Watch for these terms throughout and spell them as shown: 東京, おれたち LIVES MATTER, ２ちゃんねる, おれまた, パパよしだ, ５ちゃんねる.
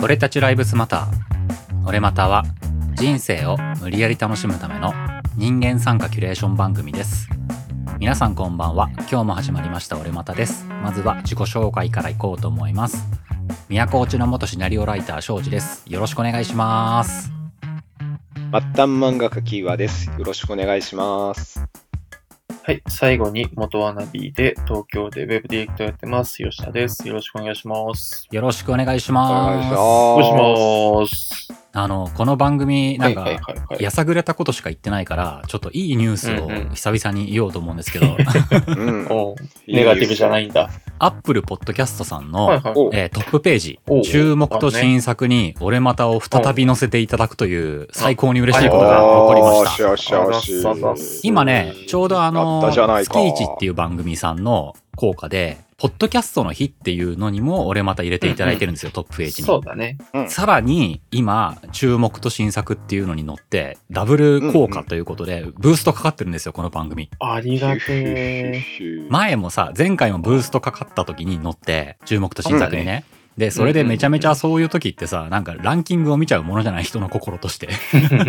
俺たちライブスマター。俺または人生を無理やり楽しむための人間参加キュレーション番組です。皆さんこんばんは。今日も始まりました俺またです。まずは自己紹介からいこうと思います。宮古内の元シナリオライター庄司です。よろしくお願いします。末端漫画家キーワです。よろしくお願いします。はい、最後に元ワナビーで東京でウェブディレクトやってます吉田です。よろしくお願いします。よろしくお願いします。お願いします。この番組なんか、やさぐれたことしか言ってないからちょっといいニュースを久々に言おうと思うんですけど、ネガティブじゃないんだ。アップルポッドキャストさんの、トップページ、注目と新作に俺またを再び載せていただくという最高に嬉しいことが起こりました。今ねちょうど月一っていう番組さんの効果でポッドキャストの日っていうのにも俺また入れていただいてるんですよ、トップページに。そうだね。さらに今注目と新作っていうのに乗ってダブル効果ということでブーストかかってるんですよこの番組。ありがてー。前もさ、前回もブーストかかった時に乗って注目と新作にね。でそれでめちゃめちゃそういう時ってさ、なんかランキングを見ちゃうものじゃない、人の心として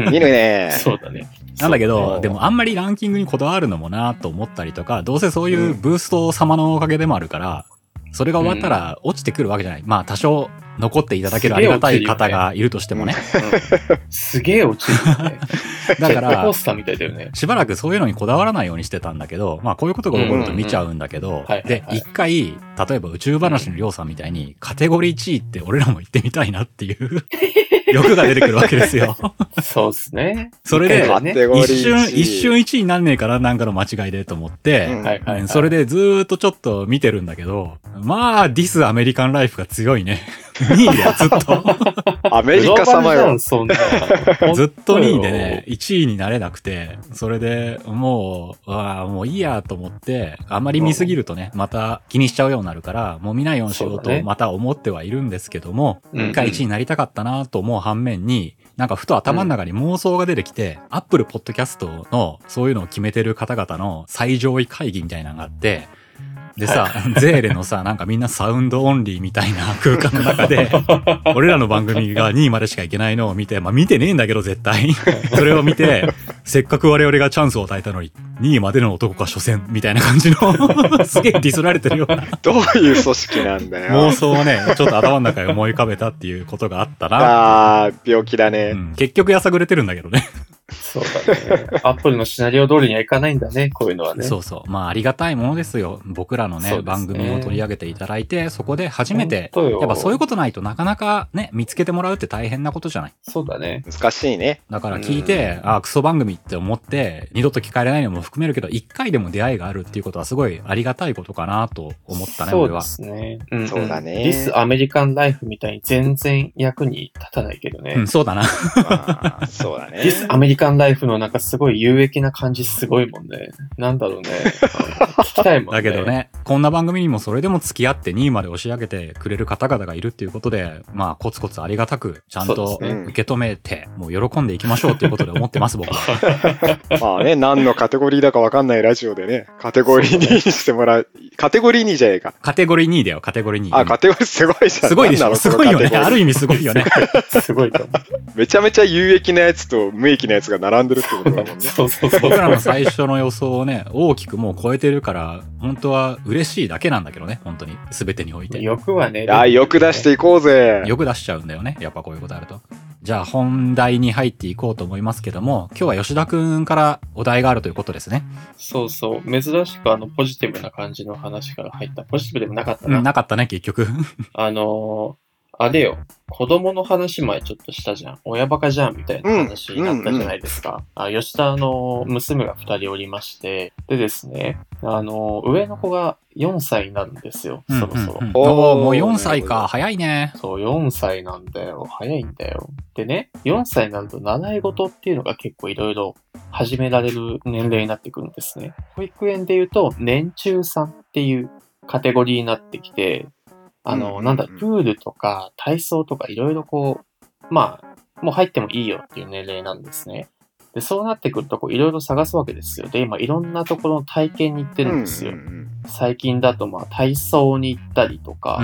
見るね。そうだね。なんだけどでもあんまりランキングにこだわるのもなと思ったりとか、どうせそういうブースト様のおかげでもあるから、それが終わったら落ちてくるわけじゃない。まあ多少残っていただけるありがたい方がいるとしてもね。すげえ落ちるね。だからコースターみたいだよね。しばらくそういうのにこだわらないようにしてたんだけど、まあこういうことが起こると見ちゃうんだけど、で一回例えば宇宙話のりょうさんみたいにカテゴリー1位って俺らも言ってみたいなっていう欲が出てくるわけですよ。そうですね。それで一瞬1位になんねえから、なんかの間違いでと思って、それでずーっとちょっと見てるんだけど、まあディスアメリカンライフが強いね。2位だよ、ずっと。アメリカ様よ。ずっと2位でね、1位になれなくて、それでもういいやと思って、あんまり見すぎるとね、また気にしちゃうようになるから、もう見ないようにしようとまた思ってはいるんですけども、一回1位になりたかったなと思う反面に、なんかふと頭の中に妄想が出てきて、アップルポッドキャストのそういうのを決めてる方々の最上位会議みたいなのがあって、でさ、ゼーレのさ、なんかみんなサウンドオンリーみたいな空間の中で、俺らの番組が2位までしかいけないのを見て、まあ見てねえんだけど絶対。それを見て、せっかく我々がチャンスを与えたのに、2位までの男か所詮、みたいな感じの、すげえディスられてるような。どういう組織なんだよ。妄想をね、ちょっと頭の中に思い浮かべたっていうことがあったな。あー、病気だね。結局やさぐれてるんだけどね。そうだね。アップルのシナリオ通りにはいかないんだね、こういうのはね。そうそう。まあ、ありがたいものですよ。僕らのね、番組を取り上げていただいて、そこで初めて、やっぱそういうことないとなかなかね、見つけてもらうって大変なことじゃない。そうだね。難しいね。だから聞いて、ああ、クソ番組って思って、二度と聞かれないのも含めるけど、一回でも出会いがあるっていうことはすごいありがたいことかなと思ったね、俺は。そうですね。うん、そうだね。This American Life みたいに全然役に立たないけどね。うん、そうだな。まあ、そうだね。This American時間ライフのなんかすごい有益な感じすごいもんね。なんだろうね。聞きたいもんね。だけどね、こんな番組にもそれでも付き合って2位まで押し上げてくれる方々がいるっていうことで、まあコツコツありがたくちゃんと受け止めて、もう喜んでいきましょうということで思ってます僕は。まあね、何のカテゴリーだかわかんないラジオでね、カテゴリー2位にしてもらう。カテゴリー2じゃねえか。カテゴリー2だよ、カテゴリー2。あ、カテゴリーすごいじゃん。すごいでしょ。すごいよね。ある意味すごいよね。すごいと思う。めちゃめちゃ有益なやつと無益なやつが並んでるってことだもんね。そうそうそう。僕らの最初の予想をね、大きくもう超えてるから、本当は嬉しいだけなんだけどね、本当に。全てにおいて。欲はね。あ、欲出していこうぜ。欲出しちゃうんだよね。やっぱこういうことあると。じゃあ本題に入っていこうと思いますけども、今日は吉田くんからお題があるということですね。そうそう。珍しくポジティブな感じの話から入った。ポジティブでもなかったな。なかったね、結局。あれよ、子供の話前ちょっとしたじゃん。親バカじゃんみたいな話になったじゃないですか。吉田の娘が2人おりまして、でですね、上の子が4歳になるんですよ、そろそろ。おー、もう4歳か、早いね。そう、4歳なんだよ、早いんだよ。でね、4歳になると習い事っていうのが結構いろいろ始められる年齢になってくるんですね。保育園で言うと、年中さんっていうカテゴリーになってきて、なんだ、プールとか体操とかいろいろこう、まあ、もう入ってもいいよっていう年齢なんですね。で、そうなってくるとこういろいろ探すわけですよ。で、今いろんなところの体験に行ってるんですよ。最近だとまあ体操に行ったりとか、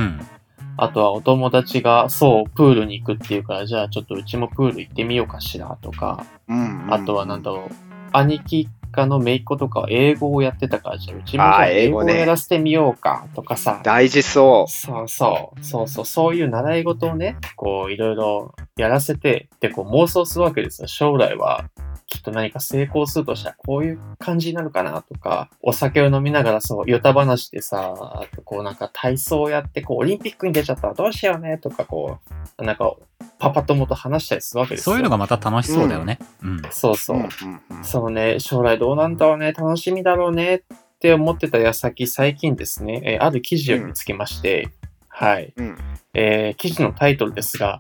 あとはお友達がそうプールに行くっていうから、じゃあちょっとうちもプール行ってみようかしらとか、うんうん、あとはなんだろう、兄貴家の姪っ子とかは英語をやってたから、じゃあうちも英語をやらせてみようかとかさ、ね、大事そうそうそうそうそう、そういう習い事をね、こういろいろやらせてってこう妄想するわけですよ。将来はきっと何か成功するとしたらこういう感じになるかなとか、お酒を飲みながらそうヨタ話でさ、こうなんか体操をやってこうオリンピックに出ちゃったらどうしようねとか、こうなんかパパ友と話したりするわけですよ。そういうのがまた楽しそうだよね、うんうん、そうそう、うんうんうん、そうね、将来どうなんだろうね、楽しみだろうねって思ってた矢先、最近ですね、ある記事を見つけまして、うん、はい、うん、記事のタイトルですが、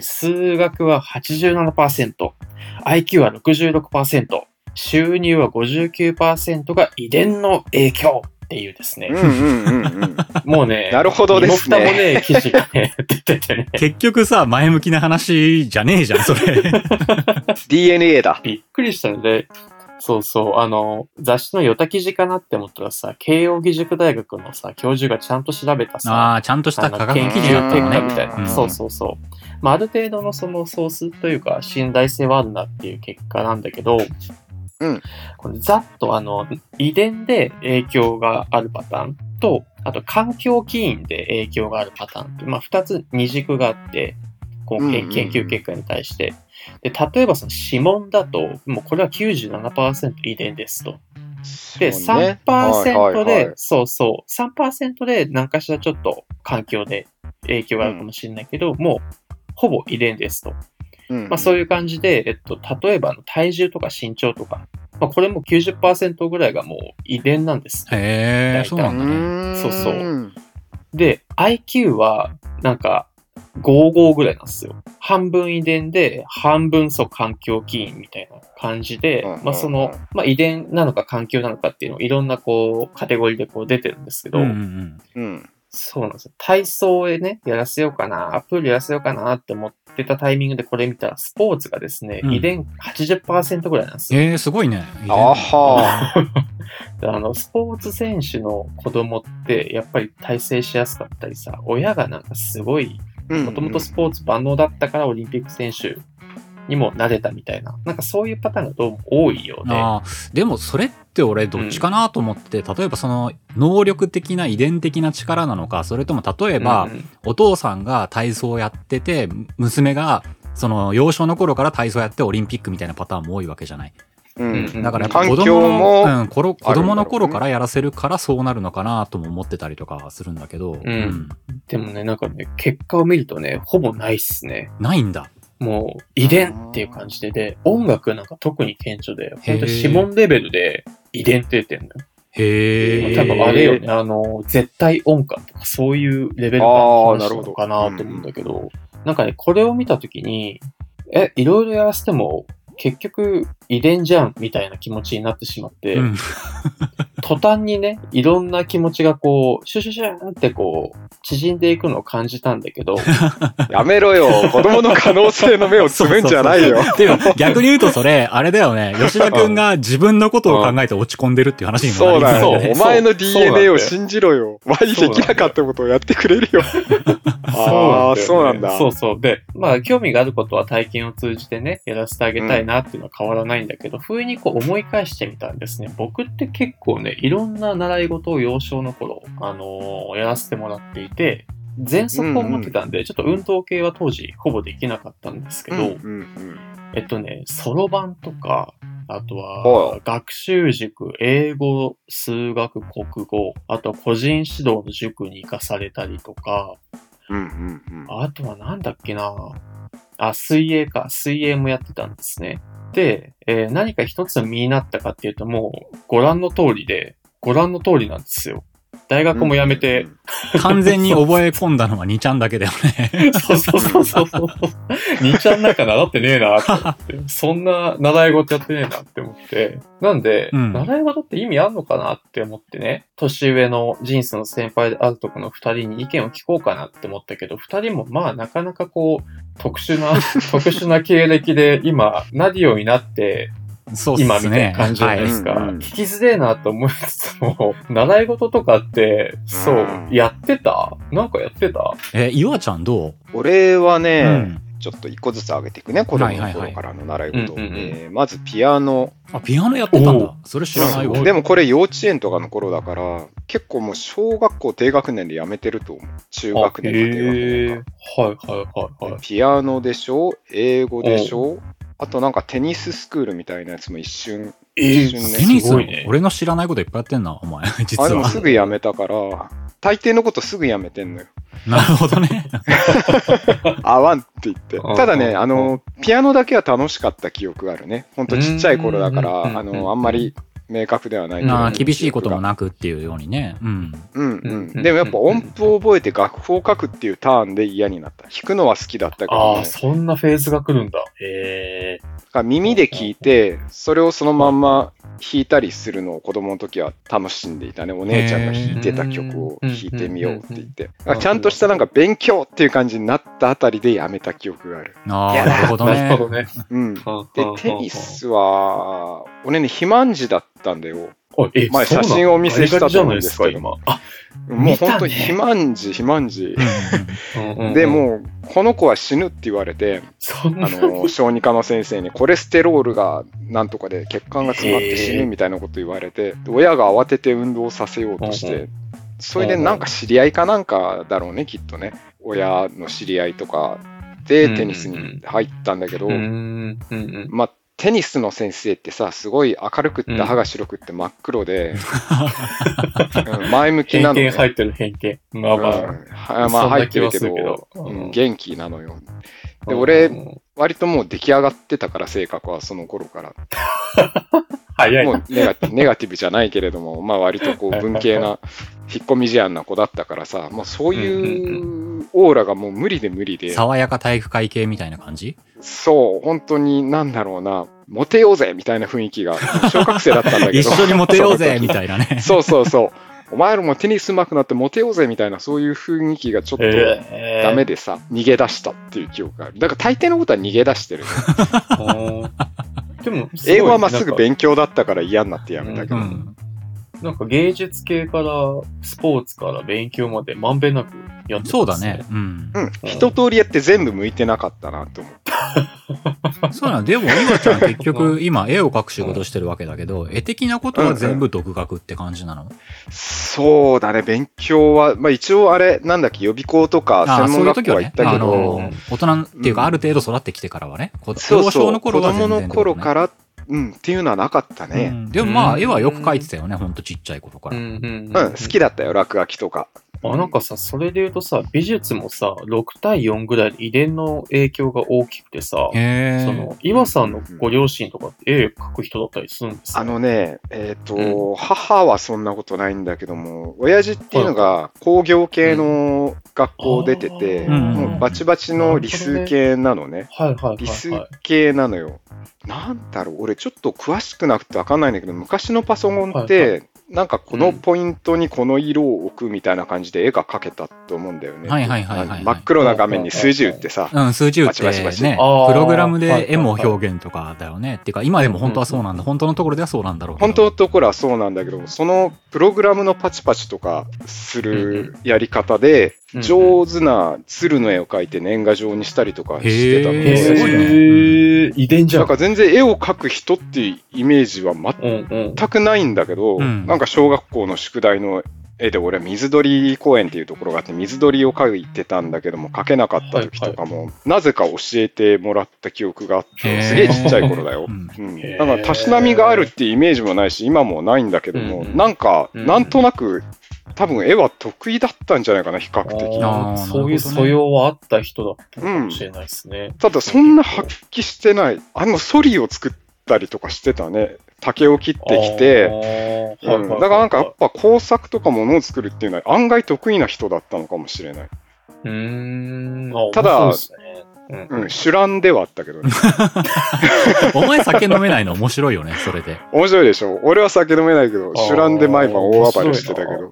数学は 87%、IQ は 66%、収入は 59% が遺伝の影響っていうですね。うんうんうんうん、もうね、なるほどですね。もう二もね、記事がね、出ててね。結局さ、前向きな話じゃねえじゃん、それ。DNA だ。びっくりしたので、そうそう、雑誌のヨタ記事かなって思ったらさ、慶応義塾大学のさ、教授がちゃんと調べたさ、ちゃんとした科学研究やってるねみたいな、うん、そうそうそう。まあ、ある程度のそのソースというか、信頼性はあるなっていう結果なんだけど、うん、これざっと遺伝で影響があるパターンと、あと環境起因で影響があるパターンって、まあ、2つ二軸があって、こう研究結果に対して、うんうんうん、で例えばその指紋だと、もうこれは 97% 遺伝ですと。で、3% で、そうそう、3% で何かしらちょっと環境で影響があるかもしれないけど、もうほぼ遺伝ですと。まあ、そういう感じで、例えば体重とか身長とか、まあ、これも 90% ぐらいがもう遺伝なんです。へぇー、そうなんだね。そうそう。で、IQ はなんか、55ぐらいなんですよ。半分遺伝で半分そう環境起因みたいな感じで、うんうんうん、まあその、まあ、遺伝なのか環境なのかっていうのをいろんなこうカテゴリーでこう出てるんですけど、うんうんうん、そうなんですよ。体操へね、やらせようかな、プールやらせようかなって思ってたタイミングでこれ見たら、スポーツがですね、うん、遺伝 80% ぐらいなんですよ。すごいね。あはー。スポーツ選手の子供ってやっぱり耐性しやすかったりさ、親がなんかすごいもともとスポーツ万能だったからオリンピック選手にもなれたみたいな、なんかそういうパターンがどうも多いようで。あ、でもそれって俺どっちかなと思って、うん、例えばその能力的な遺伝的な力なのか、それとも例えばお父さんが体操をやってて、娘がその幼少の頃から体操やってオリンピックみたいなパターンも多いわけじゃない。うん、だから子供の頃からやらせるからそうなるのかなとも思ってたりとかするんだけど、うんうん、でもね、なんかね、結果を見るとね、ほぼないっすね。ないんだ。もう遺伝っていう感じで、で、音楽なんか特に顕著で、本当に指紋レベルで遺伝って出てるんだよ。へえ。多分あれよね、絶対音感とかそういうレベルの話なのかなと思うんだけど、うん、なんかね、これを見たときに、いろいろやらせても、結局遺伝じゃんみたいな気持ちになってしまって、うん、途端にね、いろんな気持ちがこうシュシュシューンってこう縮んでいくのを感じたんだけどやめろよ、子供の可能性の目をつぶんじゃないよ。そうそうそう。でも逆に言うとそれあれだよね、吉田くんが自分のことを考えて落ち込んでるっていう話にもなりますよね。そうだよ、お前の DNA を信じろよ、ワイできなかったことをやってくれるよ。ああ、そうなんだ。そうそう。で、まあ興味があることは体験を通じてね、やらせてあげたいなっていうのは変わらないんだけど、不意にこう思い返してみたらですね、僕って結構ね、いろんな習い事を幼少の頃、やらせてもらっていて、喘息を持ってたんで、うんうん、ちょっと運動系は当時ほぼできなかったんですけど、うんうんうん、そろばんとか、あとは学習塾、英語、数学、国語、あとは個人指導の塾に行かされたりとか、うんうんうん、あとはなんだっけな、あ、水泳か、水泳もやってたんですね。で、何か一つ身になったかっていうと、もうご覧の通りなんですよ。大学も辞めて、うん、完全に覚え込んだのは2ちゃんだけだよね。そうそうそうそう。2ちゃんなんか習ってねえなと思って、そんな習い事やってねえなって思って、なんで、うん、習い事って意味あんのかなって思ってね、年上の人生の先輩であるとこの2人に意見を聞こうかなって思ったけど、2人もまあなかなかこう特殊な経歴で今何をになって今みたいな感じじゃないですか。はい、聞きづれえなと思いつつも、習い事とかって、そう、やってた？なんかやってた？岩ちゃんどう？俺はね、ちょっと一個ずつ上げていくね。子供の頃からの習い事。まずピアノ。あ、ピアノやってたんだ。それ知らないわ。でもこれ幼稚園とかの頃だから、結構もう小学校低学年でやめてると思う。中学年とか低学年か。はいはいはいはい。ピアノでしょ？英語でしょ？あとなんかテニススクールみたいなやつも一瞬ね。テニス、ね、俺の知らないこといっぱいやってんな、お前。実は。でもすぐやめたから、大抵のことすぐやめてんのよ。なるほどね。合わんって言って。ただね、ピアノだけは楽しかった記憶があるね。ほんとちっちゃい頃だから、あんまり明確ではないけど。厳しいこともなくっていうようにね。うん。うんうん。でもやっぱ音符を覚えて楽譜を書くっていうターンで嫌になった。弾くのは好きだったけど、ね。ああ、そんなフェーズが来るんだ。へえ。だから耳で聞いて、それをそのまんま弾いたりするのを子供の時は楽しんでいたね。お姉ちゃんが弾いてた曲を弾いてみようって言って。ちゃんとしたなんか勉強っていう感じになったあたりでやめた記憶がある。ああ、なるほどね。なるほどね。うん。で、テニスは、俺ね、肥満児だったんだよ。前写真をお見せしたと思うんですけど、もう本当に肥満児で、もうこの子は死ぬって言われて、小児科の先生にコレステロールがなんとかで血管が詰まって死ぬみたいなこと言われて、親が慌てて運動させようとして、それでなんか知り合いかなんかだろうね、きっとね、親の知り合いとかでテニスに入ったんだけど、まあテニスの先生ってさ、すごい明るくって歯が白くって真っ黒で、前向きなの。偏見入ってる、偏見。まあまあ。まあ入ってるけど、元気なのよ。で、俺、割ともう出来上がってたから、性格はその頃から。早い。もうネガティブじゃないけれども、まあ割とこう文系な、引っ込み思案な子だったからさ、もうそういうオーラがもう無理で。爽やか体育会系みたいな感じ？そう、本当になんだろうな、モテようぜみたいな雰囲気が、小学生だったんだけど。一緒にモテようぜみたいなね。そうそうそう。お前らもテニス上手くなってモテようぜみたいな、そういう雰囲気がちょっとダメでさ、逃げ出したっていう記憶がある。だから大抵のことは逃げ出してる。でも英語はまっすぐ勉強だったから嫌になってやめたけど。なんか芸術系からスポーツから勉強までまんべんなくやってますね。そうだね。うん。うん。一通りやって全部向いてなかったなと思った。そうなんでも、岩ちゃん結局今絵を描く仕事してるわけだけど、絵的なことは全部独学って感じなの？そうだね。勉強は、まあ一応あれ、なんだっけ、予備校とか専門学校は行ったけど、大人っていうかある程度育ってきてからはね、そうそう、子供の頃から、うん、っていうのはなかったね。うん、でもまあ、絵はよく描いてたよね、ほんとちっちゃい頃から。うん、好きだったよ、落書きとか。なんかさ、それで言うとさ、美術もさ、6対4ぐらいで遺伝の影響が大きくてさ、岩さんのご両親とかって絵描く人だったりするんですか？母はそんなことないんだけども、親父っていうのが工業系の学校出てて、もうバチバチの理数系なのね。理数系なのよ。なんだろう、俺ちょっと詳しくなくてわかんないんだけど、昔のパソコンって、なんかこのポイントにこの色を置くみたいな感じで絵が描けたと思うんだよね。真っ黒な画面に数字打ってさ。うん、数字打ってね。プログラムで絵も表現とかだよね。っていうか、今でも本当はそうなんだ。本当のところではそうなんだろうけど。本当のところはそうなんだけど、そのプログラムのパチパチとかするやり方で、上手な鶴の絵を描いて年賀状にしたりとかしてたので。すごいね。遺伝じゃん。なんか全然絵を描く人っていうイメージは全くないんだけど、なんか小学校の宿題の絵で俺は水鳥公園っていうところがあって、水鳥を描いてたんだけども、描けなかった時とかもなぜか教えてもらった記憶があって、すげえちっちゃい頃だよ。だからたしなみがあるっていうイメージもないし、今もないんだけども、なんかなんとなく多分絵は得意だったんじゃないかな、比較的。そういう素養はあった人だったかもしれないですね。ただそんな発揮してない。ソリを作ったりとかしてたね。竹を切ってきて、だからなんかやっぱ工作とか物を作るっていうのは案外得意な人だったのかもしれない。ただうん、酒乱ではあったけどね。お前酒飲めないの面白いよね、それで。面白いでしょ。俺は酒飲めないけど、酒乱で毎晩大暴れしてたけど、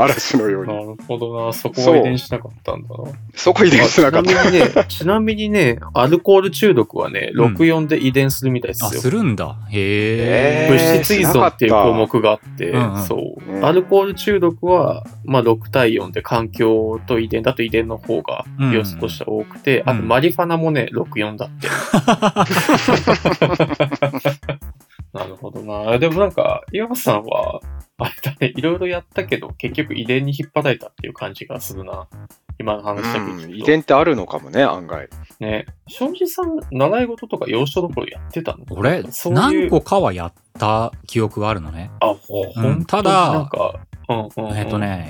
嵐のように。なるほどな、そこは遺伝しなかったんだな。そこ遺伝しなかった。ちなみにね、アルコール中毒はね、64で遺伝するみたいですよ。うん、あ、するんだ。へえ。物質依存っていう項目があって、そう、うん。アルコール中毒は、まあ、6対4で環境と遺伝だと遺伝の方が要素として多くて、うん、あとマリファナもね、64だって。なるほどな。でもなんか、岩さんは、あれだね、いろいろやったけど、結局遺伝に引っ張られたっていう感じがするな。今の話だけ聞くと。遺伝ってあるのかもね、案外。ね。庄司さん、習い事とか幼少の頃やってたの？俺、何個かはやった記憶があるのね。あ、うん、ただ、なんか、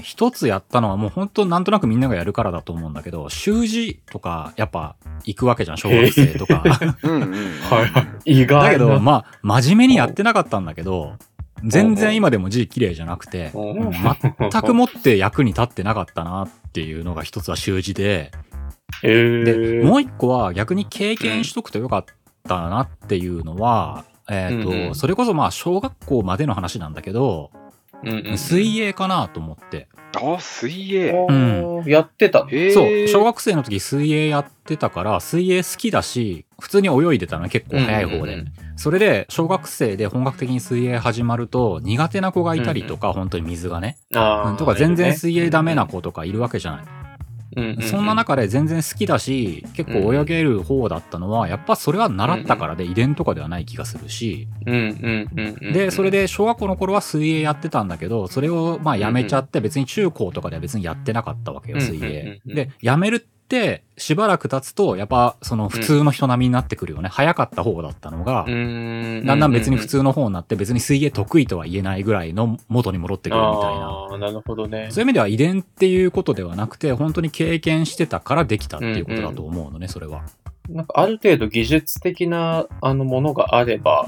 一つやったのはもう本当なんとなくみんながやるからだと思うんだけど、習字とかやっぱ行くわけじゃん、小学生とか。うんうん、はい。意外な。だけど、まあ、真面目にやってなかったんだけど、全然今でも字綺麗じゃなくて、全くもって役に立ってなかったなっていうのが一つは習字で、で、もう一個は逆に経験しとくとよかったなっていうのは、それこそまあ小学校までの話なんだけど、うんうん、水泳かなと思って。あ、水泳、うん、やってたの？そう、小学生の時水泳やってたから、水泳好きだし、普通に泳いでたの結構早い方で、うんうんうん。それで、小学生で本格的に水泳始まると、苦手な子がいたりとか、うんうん、本当に水がね、うん、とか全然水泳ダメな子とかいるわけじゃない。うんうんうん、そんな中で全然好きだし、結構泳げる方だったのは、やっぱそれは習ったからで、遺伝とかではない気がするし、で、それで小学校の頃は水泳やってたんだけど、それをまあやめちゃって、別に中高とかでは別にやってなかったわけよ、水泳。で、やめるってしばらく経つと、やっぱその普通の人並みになってくるよね。早かった方だったのが、だんだん別に普通の方になって、別に水泳得意とは言えないぐらいの元に戻ってくるみたいな。なるほどね。そういう意味では遺伝っていうことではなくて、本当に経験してたからできたっていうことだと思うのね、それは。なんかある程度技術的なものがあれば、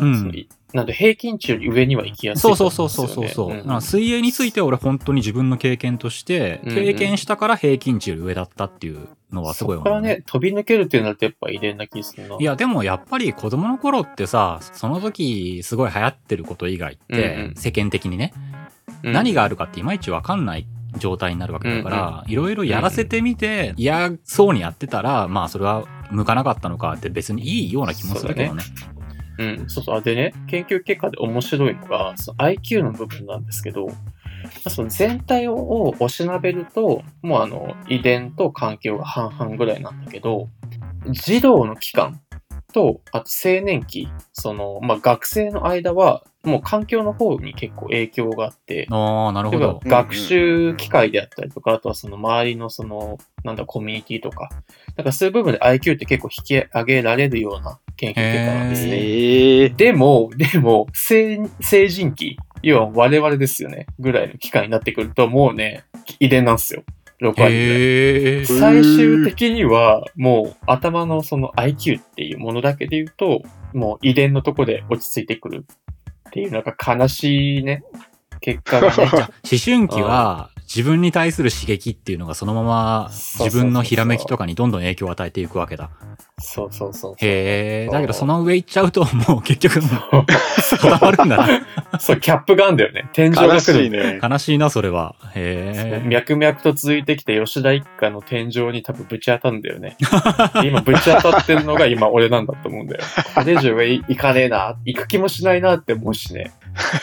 なんで平均値より上には行きやすいと思うんですよね。そう。水泳については俺本当に自分の経験として、経験したから平均値より上だったっていうのはすごい思う。そこからね、飛び抜けるっていうのはやっぱ遺伝な気するな。いや、でもやっぱり子供の頃ってさ、その時すごい流行ってること以外って、世間的にね、何があるかっていまいちわかんない状態になるわけだから、いろいろやらせてみて、嫌そうにやってたら、まあそれは向かなかったのかって別にいいような気もするけどね。でね、研究結果で面白いのが、その IQ の部分なんですけど、その全体をおしなべると、もう遺伝と環境が半々ぐらいなんだけど、児童の期間と、あと青年期、学生の間は、もう環境の方に結構影響があって、例えば学習機会であったりとか、あとはその周りのコミュニティとか、だからそういう部分で IQ って結構引き上げられるような研究結果なんですね。でも、成人期、要は我々ですよね、ぐらいの期間になってくると、もうね、遺伝なんですよ。6割ぐらい。最終的には、もう頭のその IQ っていうものだけで言うと、もう遺伝のとこで落ち着いてくるっていう、なんか悲しいね、結果がね。思春期は自分に対する刺激っていうのがそのまま自分のひらめきとかにどんどん影響を与えていくわけだ。そう。へえ。だけどその上行っちゃうともう結局もう固まるんだね。そう、キャップがあるんだよね。天井が来る。悲しいね。悲しいな、それは。へえ。脈々と続いてきて吉田一家の天井に多分ぶち当たるんだよね。今ぶち当たってるのが今俺なんだと思うんだよ。これ以上上行かねえな。行く気もしないなって思うしね。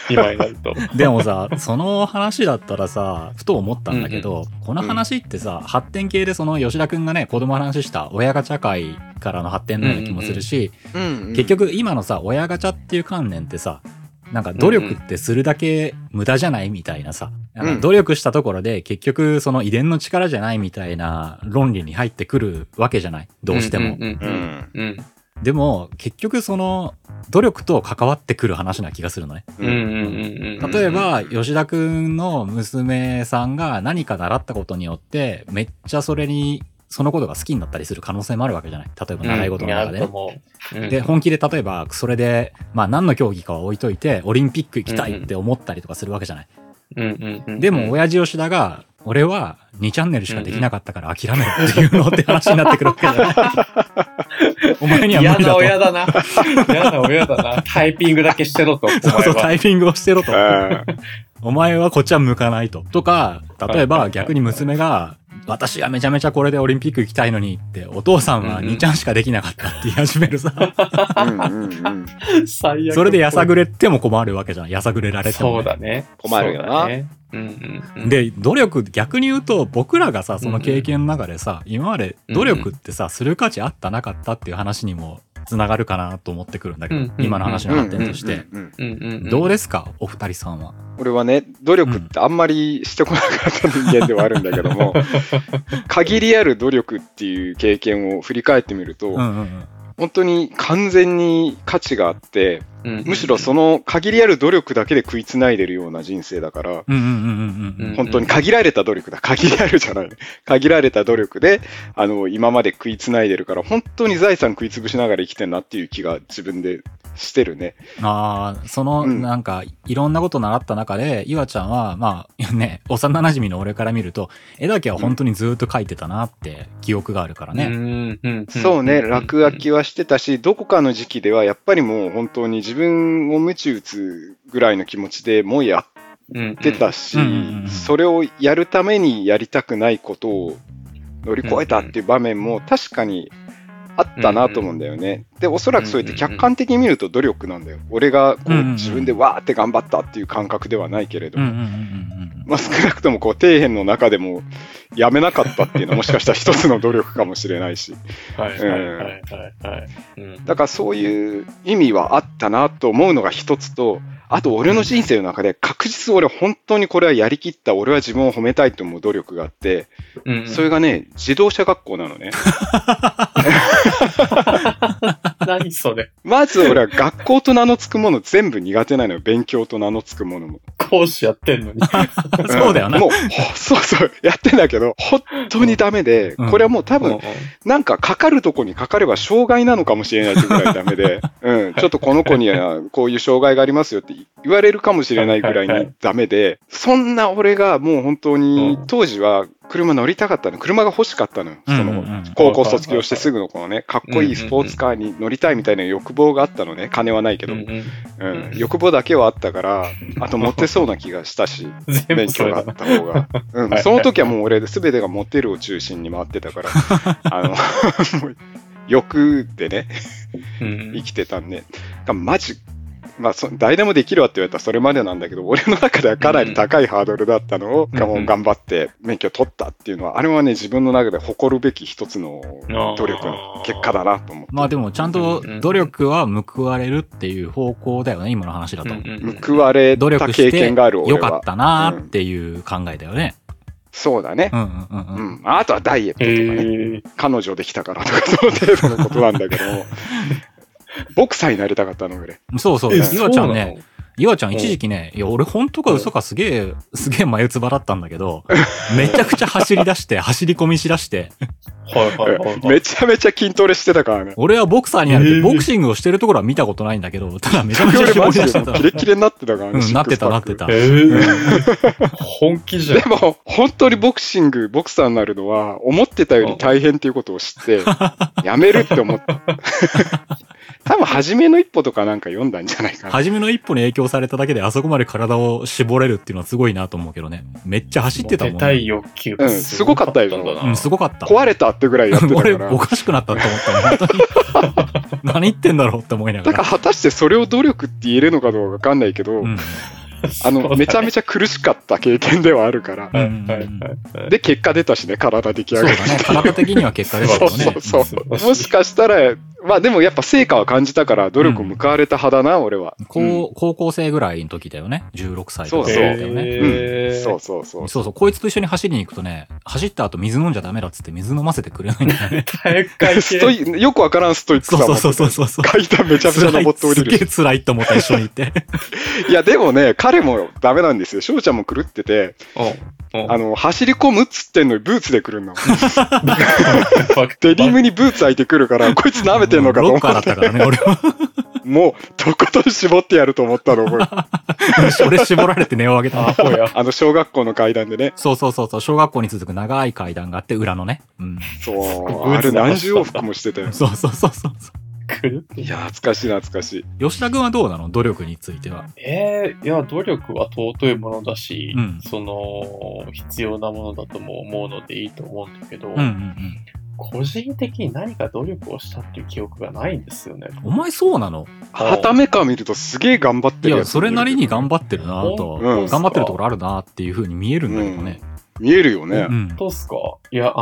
今になると。でもさ、その話だったらさ、ふと思ったんだけど、この話ってさ、発展系でその吉田くんがね、子供話した親ガチャ会からの発展のような気もするし、結局今のさ、親ガチャっていう観念ってさ、なんか努力ってするだけ無駄じゃないみたいなさ、努力したところで結局その遺伝の力じゃないみたいな論理に入ってくるわけじゃない、どうしても。でも結局その努力と関わってくる話な気がするのね。例えば吉田くんの娘さんが何か習ったことによってめっちゃそれにそのことが好きになったりする可能性もあるわけじゃない。例えば習い事の中で、で、本気で例えばそれでまあ何の競技かは置いといてオリンピック行きたいって思ったりとかするわけじゃない。でも親父吉田が俺は2チャンネルしかできなかったから諦めろっていうのって話になってくるわけじゃない。お前には無理だと。嫌な親だな。嫌な親だな。タイピングだけしてろと。そうそう、タイピングをしてろと。お前はこっちは向かないと。とか、例えば逆に娘が、私はめちゃめちゃこれでオリンピック行きたいのにって、お父さんは2ちゃんしかできなかったって言い始めるさ。最悪。それでやさぐれても困るわけじゃん。やさぐれられても、ね。そうだね。困るよな。うんうんうん、で努力、逆に言うと僕らがさ、その経験の中でさ、うんうん、今まで努力ってさ、うんうん、する価値あったなかったっていう話にもつながるかなと思ってくるんだけど、うんうん、今の話の発展として、うんうんうん、どうですかお二人さんは。俺はね、努力ってあんまりしてこなかった人間ではあるんだけども、限りある努力っていう経験を振り返ってみると、うんうんうん、本当に完全に価値があって、うんうん、むしろその限りある努力だけで食いつないでるような人生だから、本当に限られた努力だ。限りあるじゃない。限られた努力で、今まで食いつないでるから、本当に財産食いつぶしながら生きてんなっていう気が自分でしてるね。ああ、その、なんか、いろんなこと習った中で、いわちゃんは、まあ、ね、幼馴染の俺から見ると、絵だけは本当にずっと描いてたなって記憶があるからね。そうね、落書きはしてたし、どこかの時期ではやっぱりもう本当に自分を鞭打つぐらいの気持ちでもうやってたし、それをやるためにやりたくないことを乗り越えたっていう場面も確かにあったなと思うんだよね。で、おそらくそうやって客観的に見ると努力なんだよ。俺がこう自分でわーって頑張ったっていう感覚ではないけれども、まあ、少なくともこう底辺の中でもやめなかったっていうのはもしかしたら一つの努力かもしれないし、だからそういう意味はあったなと思うのが一つと、あと俺の人生の中で確実俺本当にこれはやりきった、俺は自分を褒めたいと思う努力があって、うんうん、それがね、自動車学校なのね。何それ。まず俺は学校と名の付くもの全部苦手なのよ。勉強と名の付くものも。講師やってんのに。そうだよな。もうそうそうやってんだけど本当にダメで、これはもう多分、なんかかかるとこにかかれば障害なのかもしれないぐらいダメで、ちょっとこの子にはこういう障害がありますよって言われるかもしれないぐらいにダメで、そんな俺がもう本当に当時は車乗りたかったの、車が欲しかったのよ。その高校卒業してすぐのこのね、かっこいいスポーツカーに乗りたいみたいな欲望があったのね。金はないけど、欲望だけはあったから、あとモテそうな気がしたし、勉強があった方が、その時はもう俺全てがモテるを中心に回ってたから、欲でね生きてたんで、マジまあ、誰でもできるわって言われたらそれまでなんだけど、俺の中ではかなり高いハードルだったのを、もう頑張って免許取ったっていうのは、あれはね、自分の中で誇るべき一つの努力の結果だなと思って。まあでもちゃんと努力は報われるっていう方向だよね、今の話だと。報われた経験がある俺は。努力してよかったなーっていう考えだよね。そうだね。あとはダイエットとかね。彼女できたからとか、その程度のことなんだけど。ボクサーになりたかったの俺。そうそう。いわちゃんね、いわちゃん一時期ね、いや俺本当か嘘かすげえ眉唾だったんだけど、めちゃくちゃ走り出して、走り込みしだして。めちゃめちゃ筋トレしてたからね。俺はボクサーになるって、ボクシングをしてるところは見たことないんだけど、ただめちゃめちゃ絞り出してた。キレキレになってたからね。なってたなってた。本気じゃん。でも、本当にボクサーになるのは、思ってたより大変っていうことを知って、やめるって思った。多分、初めの一歩とかなんか読んだんじゃないかな。初めの一歩に影響されただけで、あそこまで体を絞れるっていうのはすごいなと思うけどね。めっちゃ走ってたもんね。絶対欲求がすごかったよ。すごかった。壊れたってぐらいやってたから。俺、おかしくなったって思った。本当に。何言ってんだろうって思いながら。だから、果たしてそれを努力って言えるのかどうかわかんないけど、めちゃめちゃ苦しかった経験ではあるから。で、結果出たしね、体出来上がる。そうだね。体的には結果出たよね。そうそう。もしかしたら、まあでもやっぱ成果は感じたから努力を報われた派だな、俺は。高校生ぐらいの時だよね。16歳とかだったよね。そうそうそう。そうそう。こいつと一緒に走りに行くとね、走った後水飲んじゃダメだっつって水飲ませてくれないんだよね。体育会系。よくわからんストイックさ。そう。階段めちゃめちゃ登って降りる。すげえ辛いと思った一緒にいて。いやでもね、彼もダメなんですよ。翔ちゃんも狂ってて、走り込むっつってんのにブーツで来るの。デニムにブーツ履いてくるから、こいつ舐めてんのかと思って。ロッカーだったからね、俺は。もうとことん絞ってやると思ったのこれ。それ絞られて音を上げた。小学校の階段でね。そう小学校に続く長い階段があって裏のね。うん、そうあれ何十往復もしてたよ。そう。いや懐かしい。吉田君はどうなの、努力については。いや努力は尊いものだし、うん、その必要なものだとも思うのでいいと思うんだけど、個人的に何か努力をしたっていう記憶がないんですよね。お前そうなの？旗目から見るとすげえ頑張ってるやつ。いやそれなりに頑張ってるなと、頑張ってるところあるなっていう風に見えるんだけどね。見えるよね。どうすか？いや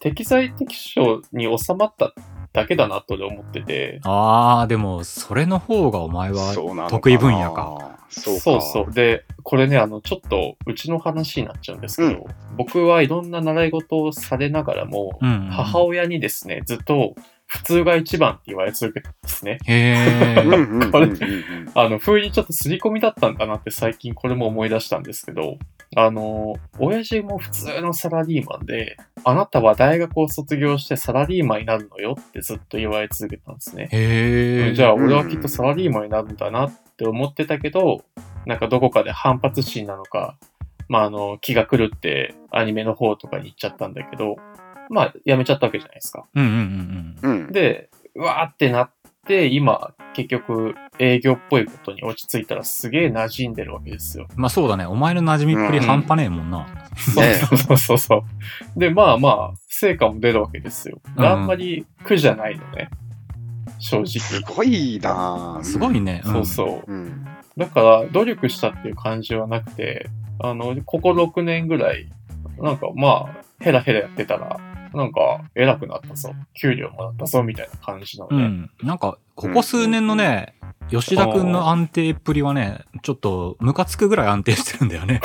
適材適所に収まっただけだなと思ってて。ああでもそれの方がお前は得意分野か。そうでこれねちょっとうちの話になっちゃうんですけど、僕はいろんな習い事をされながらも、母親にですねずっと普通が一番って言われ続けたんですね。これ不意にちょっと刷り込みだったんだなって最近これも思い出したんですけど、親父も普通のサラリーマンで、あなたは大学を卒業してサラリーマンになるのよってずっと言われ続けたんですね。じゃあ俺はきっとサラリーマンになるんだなって思ってたけど、なんかどこかで反発心なのか、気が狂ってアニメの方とかに行っちゃったんだけど、辞めちゃったわけじゃないですか。で、うわーってなって、今、結局、営業っぽいことに落ち着いたらすげえ馴染んでるわけですよ。まあそうだね。お前の馴染みっぷり半端ねえもんな。そう。で、成果も出るわけですよ。あんまり苦じゃないのね。正直。すごいなぁ。すごいね。だから、努力したっていう感じはなくて、ここ6年ぐらい、ヘラヘラやってたら、偉くなったぞ、給料もらったぞ、みたいな感じなので。ここ数年のね、吉田くんの安定っぷりはね、ちょっと、ムカつくぐらい安定してるんだよね。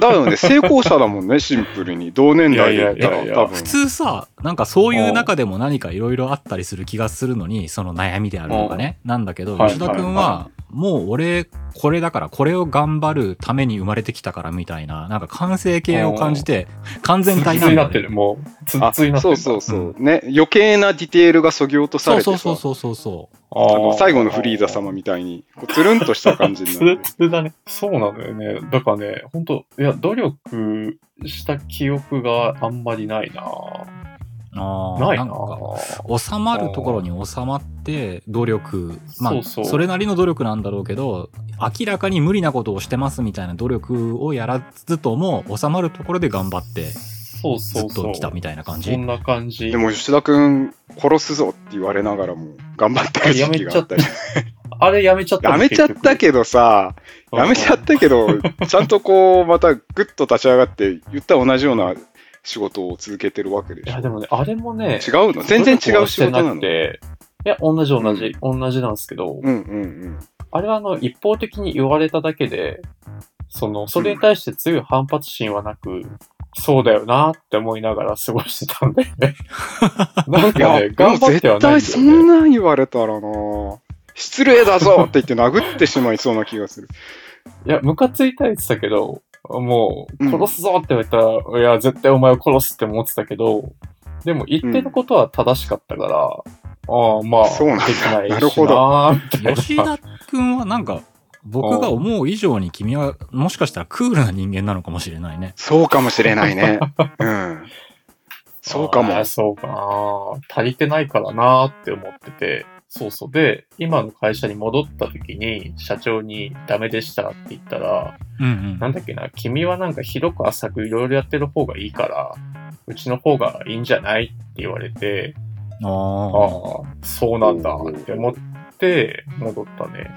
だよね、成功者だもんね、シンプルに。同年代で言ったら、多分。普通さ、そういう中でも何かいろいろあったりする気がするのに、その悩みであるのがね、なんだけど、吉田くんは、もう俺、これだから、これを頑張るために生まれてきたからみたいな、完成形を感じて、完全体なんだよね。ついになってる。そう。ね、余計なディテールが削ぎ落とされてさ。そう。最後のフリーザ様みたいに、つるんとした感じになる。つるつるだね。そうなんだよね。だからね、本当いや、努力した記憶があんまりないなぁ。収まるところに収まって努力、それなりの努力なんだろうけど、明らかに無理なことをしてますみたいな努力をやらずとも収まるところで頑張ってずっと来たみたいな感じ。そんな感じ。でも吉田くん殺すぞって言われながらも頑張ってる時期があったり。あれやめちゃった。やめちゃったけどちゃんとまたグッと立ち上がって言ったら同じような仕事を続けてるわけでしょ。いやでもね、あれもね、違うの？全然違う仕事なの？いや、同じなんですけど、あれは一方的に言われただけで、それに対して強い反発心はなく、そうだよなって思いながら過ごしてたんで、頑張ってはないんだよね。絶対そんな言われたらな、失礼だぞって言って殴ってしまいそうな気がする。いや、ムカついたやつだけど、もう、殺すぞって言われたら、いや、絶対お前を殺すって思ってたけど、でも言ってることは正しかったから、そうなんだ。できないしな。なるほど。吉田くんは僕が思う以上に君は、もしかしたらクールな人間なのかもしれないね。そうかもしれないね。そうかも。そうかな。足りてないからなーって思ってて。そう。で、今の会社に戻った時に、社長にダメでしたって言ったら、なんだっけな、君は広く浅くいろいろやってる方がいいから、うちの方がいいんじゃないって言われて、そうなんだって思って戻ったね。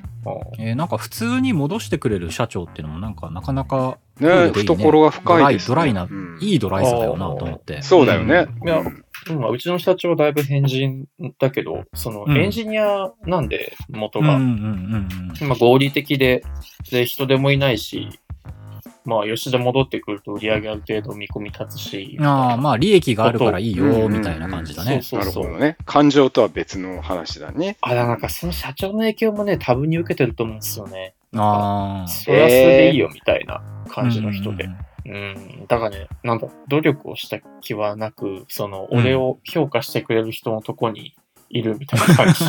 普通に戻してくれる社長っていうのもなかなか、ね、懐が深いですね。いいドライさだよなと思って。そうだよね。うちの社長はだいぶ変人だけど、エンジニアなんで、元が。合理的で、人でもいないし、吉田戻ってくると売り上げある程度見込み立つし。利益があるからいいよ、みたいな感じだね。なるほどね。感情とは別の話だね。その社長の影響もね、多分に受けてると思うんですよね。それはそれでいいよ、みたいな感じの人で。だからね、努力をした気はなく、俺を評価してくれる人のとこにいるみたいな感じ。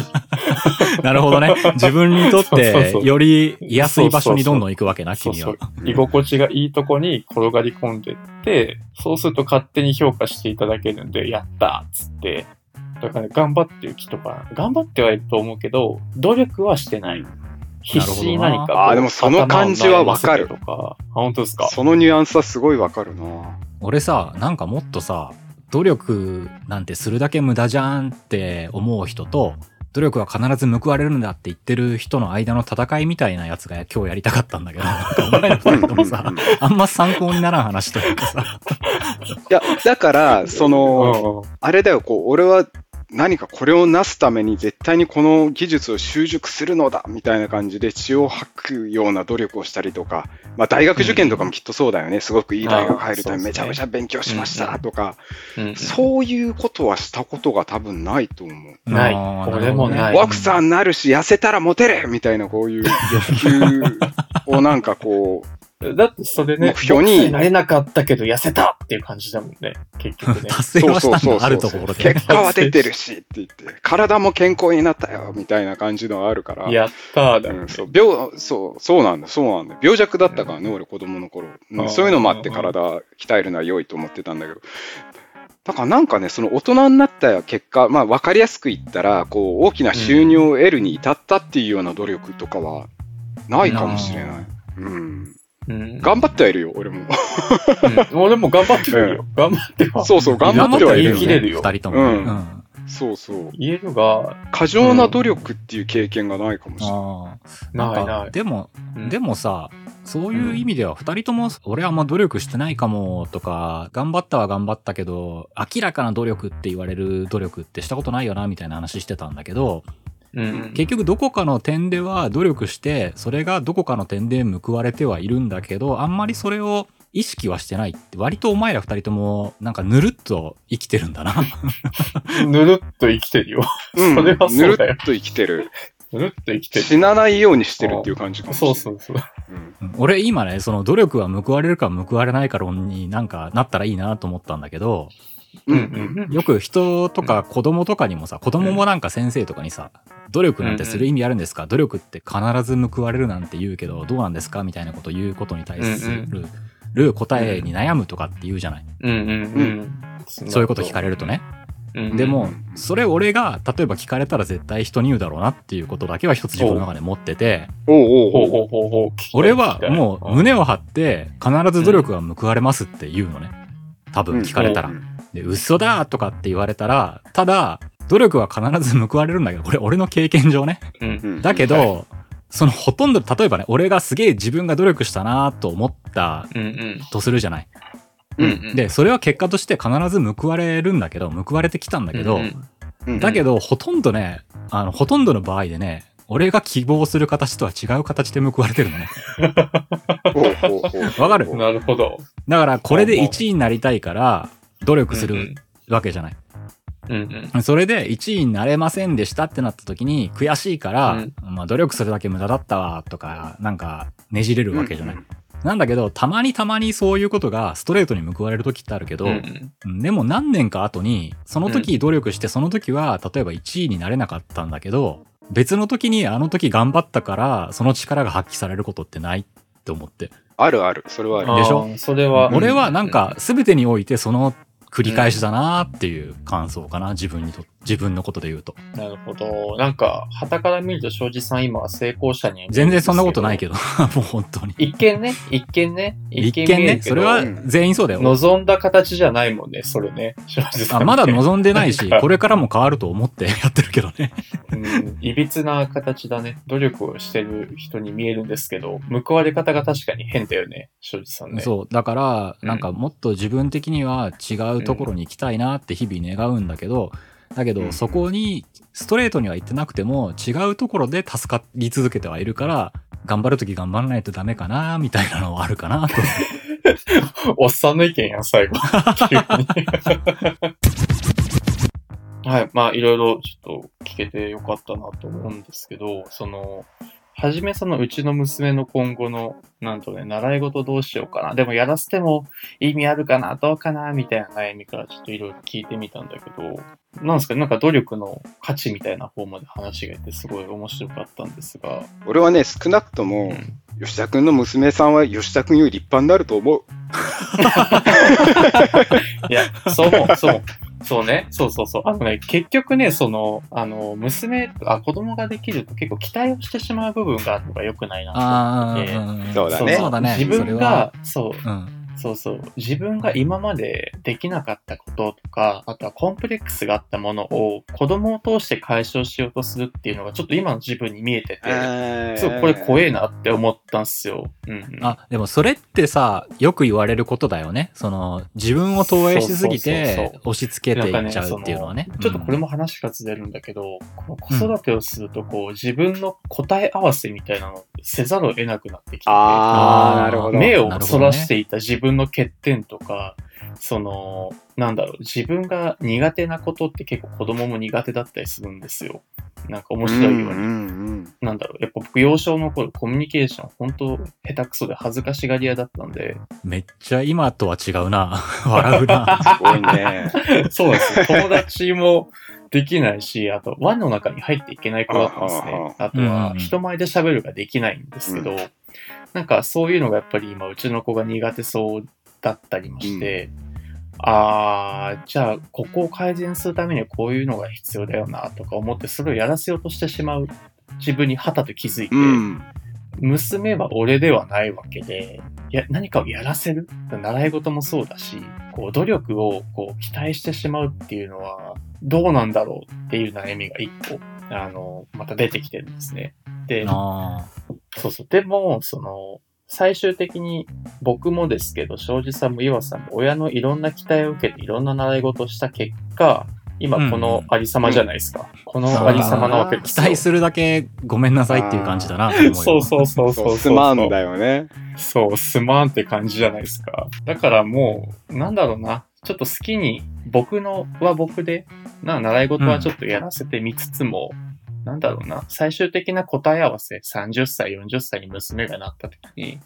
なるほどね。自分にとってより居やすい場所にどんどん行くわけな、君は。居心地がいいとこに転がり込んでって、そうすると勝手に評価していただけるんで、やったっつって。だから、ね、頑張ってる気とか、頑張ってはいると思うけど、努力はしてない。必死に何か。ああ、でもその感じはわかる。あ、本当ですか。そのニュアンスはすごいわかるな。俺さ、なんかもっとさ、努力なんてするだけ無駄じゃんって思う人と、努力は必ず報われるんだって言ってる人の間の戦いみたいなやつが今日やりたかったんだけど、お前の2人ともさ、あんま参考にならん話というかさ。いや、だから、その、あれだよ、こう、俺は何かこれをなすために絶対にこの技術を習熟するのだみたいな感じで血を吐くような努力をしたりとか、まあ大学受験とかもきっとそうだよね。すごくいい大学入るためめちゃめちゃ勉強しましたとか、そういうことはしたことが多分ないと思う。ない。俺もない。ボクサーになるし痩せたらモテるみたいな、こういう欲求をなんかこう。だってそれね、目標になれなかったけど痩せたっていう感じだもんね、結局ね。達成はしたんだ、あるところで。結果は出てるしって言って、体も健康になったよみたいな感じのがあるから。やったーだね、うん、そうなんだ。病弱だったからね、俺子供の頃、うん。そういうのもあって体鍛えるのは良いと思ってたんだけど。だからなんかね、その大人になった結果、まあ分かりやすく言ったら、こう大きな収入を得るに至ったっていうような努力とかはないかもしれない。うん。うん、頑張ってはいるよ、俺も。うん、俺も頑張ってるよ。頑張っては。そうそう、頑張ってはいるよ、ね。言い切れるよ。二人とも、ね。うん。そうそう。言えるが、過剰な努力っていう経験がないかもしれない。うん、ないない。でもさ、そういう意味では二人とも、俺はあんま努力してないかもとか、頑張ったは頑張ったけど、明らかな努力って言われる努力ってしたことないよな、みたいな話してたんだけど、うん、結局どこかの点では努力してそれがどこかの点で報われてはいるんだけど、あんまりそれを意識はしてないって。割とお前ら二人ともなんかぬるっと生きてるんだな。ぬるっと生きてるよ。それはそうだよ、ぬるっと生きてる。ぬるっと生きてる。死なないようにしてるっていう感じかもしれない。そうそうそう。俺今ね、その努力は報われるか報われないか論になんかなったらいいなと思ったんだけど、うんうん、よく人とか子供とかにもさ、子供もなんか先生とかにさ、努力なんてする意味あるんですか、努力って必ず報われるなんて言うけどどうなんですかみたいなことを言うことに対する答えに悩むとかって言うじゃない、うんうんうん、そういうこと聞かれるとね、うんうん、でもそれ俺が例えば聞かれたら絶対人に言うだろうなっていうことだけは一つ自分の中で持ってて、俺はもう胸を張って必ず努力は報われますって言うのね、多分聞かれたら、で嘘だとかって言われたら、ただ努力は必ず報われるんだけど、これ俺の経験上ね、うんうん、だけど、はい、そのほとんど、例えばね、俺がすげえ自分が努力したなと思ったとするじゃない、うんうん、でそれは結果として必ず報われるんだけど、報われてきたんだけど、うんうん、だけどほとんどね、ほとんどの場合でね、俺が希望する形とは違う形で報われてるのね。わかる？なるほど。だからこれで1位になりたいから努力するわけじゃない、うんうん、それで1位になれませんでしたってなった時に悔しいから、うん、まあ、努力するだけ無駄だったわとかなんかねじれるわけじゃない、うんうん、なんだけどたまにそういうことがストレートに報われる時ってあるけど、うんうん、でも何年か後にその時努力して、その時は例えば1位になれなかったんだけど、別の時にあの時頑張ったからその力が発揮されることってないって思って。あるある、それはあるでしょ。それは俺はなんか全てにおいてその繰り返しだなっていう感想かな、自分のことで言うと。なるほど。なんか傍から見ると庄司さん今は成功者に全然そんなことないけどもう本当に一見ねそれは全員そうだよ。望んだ形じゃないもんね、それね、庄司さん。まだ望んでないし、これからも変わると思ってやってるけどね。いびつな形だね。努力をしてる人に見えるんですけど、報われ方が確かに変だよね、庄司さんね。そうだから、うん、なんかもっと自分的には違うところに行きたいなって日々願うんだけど、そこにストレートには行ってなくても違うところで助かり続けてはいるから、頑張るとき頑張らないとダメかなみたいなのはあるかなと。おっさんの意見やん最後。はい、まあいろいろちょっと聞けてよかったなと思うんですけど、そのはじめそのうちの娘の今後のなんとね、習い事どうしようかな、でもやらせても意味あるかな、どうかなみたいな悩みからちょっといろいろ聞いてみたんだけど、なんですかね、なんか努力の価値みたいな方まで話がいてすごい面白かったんですが、俺はね、少なくとも、吉田君の娘さんは吉田君より立派になると思う。いや、そうね。あのね、結局ね、その、子供ができると結構期待をしてしまう部分があるのが良くないなと思って。そうだね。自分が今までできなかったこととか、あとはコンプレックスがあったものを子供を通して解消しようとするっていうのがちょっと今の自分に見えてて、すごいこれ怖えなって思ったんすよ。あ、でもそれってさ、よく言われることだよね。その自分を投影しすぎて押し付けていっちゃうっていうのはね。ちょっとこれも話がずれるんだけど、子育てをするとこう自分の答え合わせみたいなのせざるを得なくなってきて、目をそらしていた自分の欠点とか、そのなんだろう、自分が苦手なことって結構子供も苦手だったりするんですよ。なんか面白いように、なんだろう、やっぱ僕幼少の頃コミュニケーション本当下手くそで恥ずかしがり屋だったんで、めっちゃ今とは違うな。笑うな。すごいね。そうですよ。友達もできないし、あと輪の中に入っていけない子だったんですね。あとは人前で喋るができないんですけど、なんかそういうのがやっぱり今うちの子が苦手そうだったりもして、じゃあここを改善するためにはこういうのが必要だよなとか思って、それをやらせようとしてしまう自分にはたと気づいて、娘は俺ではないわけで、何かをやらせる、習い事もそうだし、こう努力をこう期待してしまうっていうのはどうなんだろうっていう悩みが一個また出てきてるんですね。で、でもその最終的に僕もですけど、庄司さんも岩さんも親のいろんな期待を受けていろんな習い事をした結果、今このありさまじゃないですか。このありさまなわけですよ。期待するだけごめんなさいっていう感じだな。そう。すまんだよね。そう、すまんって感じじゃないですか。だからもう、なんだろうな。ちょっと好きに、僕で、習い事はちょっとやらせてみつつも、なんだろうな、最終的な答え合わせ、30歳、40歳に娘がなった時に、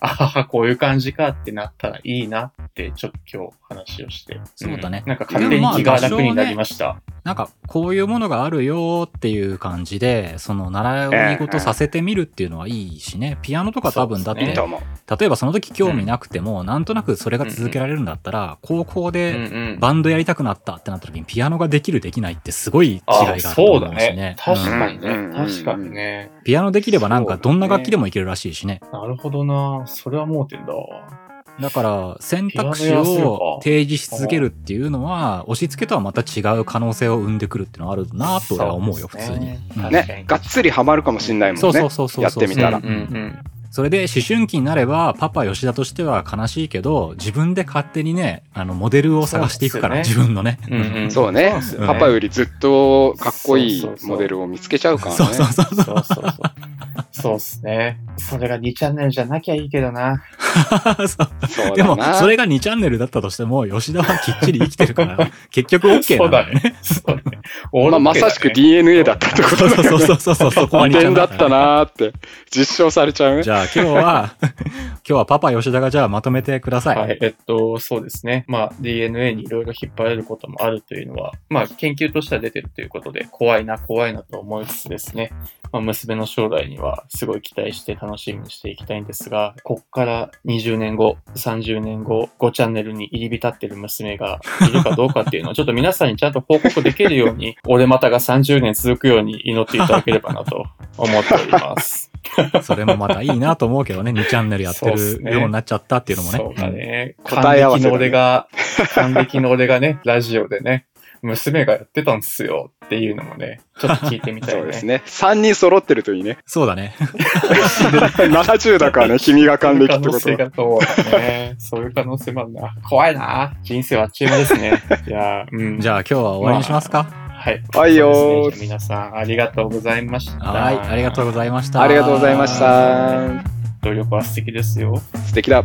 あはは、こういう感じかってなったらいいなって、ちょっと今日話をして。そうだね。なんか勝手に気が楽になりました。なんかこういうものがあるよっていう感じで、その習い事させてみるっていうのはいいしね。ピアノとか多分だって、例えばその時興味なくても、なんとなくそれが続けられるんだったら、高校でバンドやりたくなったってなった時にピアノができるできないってすごい違いがあると思うしね。そうだね。確かにね。ピアノできればなんかどんな楽器でもいけるらしいしね。なるほどな。それは盲点だわ。だから選択肢を提示し続けるっていうのは押し付けとはまた違う可能性を生んでくるっていうのはあるなと俺は思うよ、普通に。ね、がっつりハマるかもしれないもんね。そうやってみたら。それで思春期になればパパ吉田としては悲しいけど、自分で勝手にね、モデルを探していくから、自分のね。そうね。パパよりずっとかっこいいモデルを見つけちゃうからね。そうですね。それが2チャンネルじゃなきゃいいけどな。でもそれが2チャンネルだったとしても吉田はきっちり生きてるから結局 OK なんだよね。まさしく DNA だったってことだよね。そこは2チャンネルだったなーって実証されちゃうね。じゃあ今日はパパ吉田がじゃあまとめてください。はい、そうですね。DNA にいろいろ引っ張られることもあるというのは、研究としては出てるということで、怖いなと思いつつですね。娘の将来にはすごい期待して楽しみにしていきたいんですが、こっから20年後、30年後、5チャンネルに入り浸ってる娘がいるかどうかっていうのをちょっと皆さんにちゃんと報告できるように、俺またが30年続くように祈っていただければなと思っております。それもまたいいなと思うけどね、2チャンネルやってるようになっちゃったっていうのもね。そうだね。還暦の俺がね、ラジオでね、娘がやってたんですよっていうのもね、ちょっと聞いてみたいね。そうですね。3人揃ってるといいね。そうだね。70だからね、君が還暦ってことは、ね。そういう可能性もあるな。怖いな。人生はあっちゅう間ですね。じゃあ今日は終わりにしますか。はいよ。皆さんありがとうございました。はい、ありがとうございました。努力は素敵ですよ。素敵だ。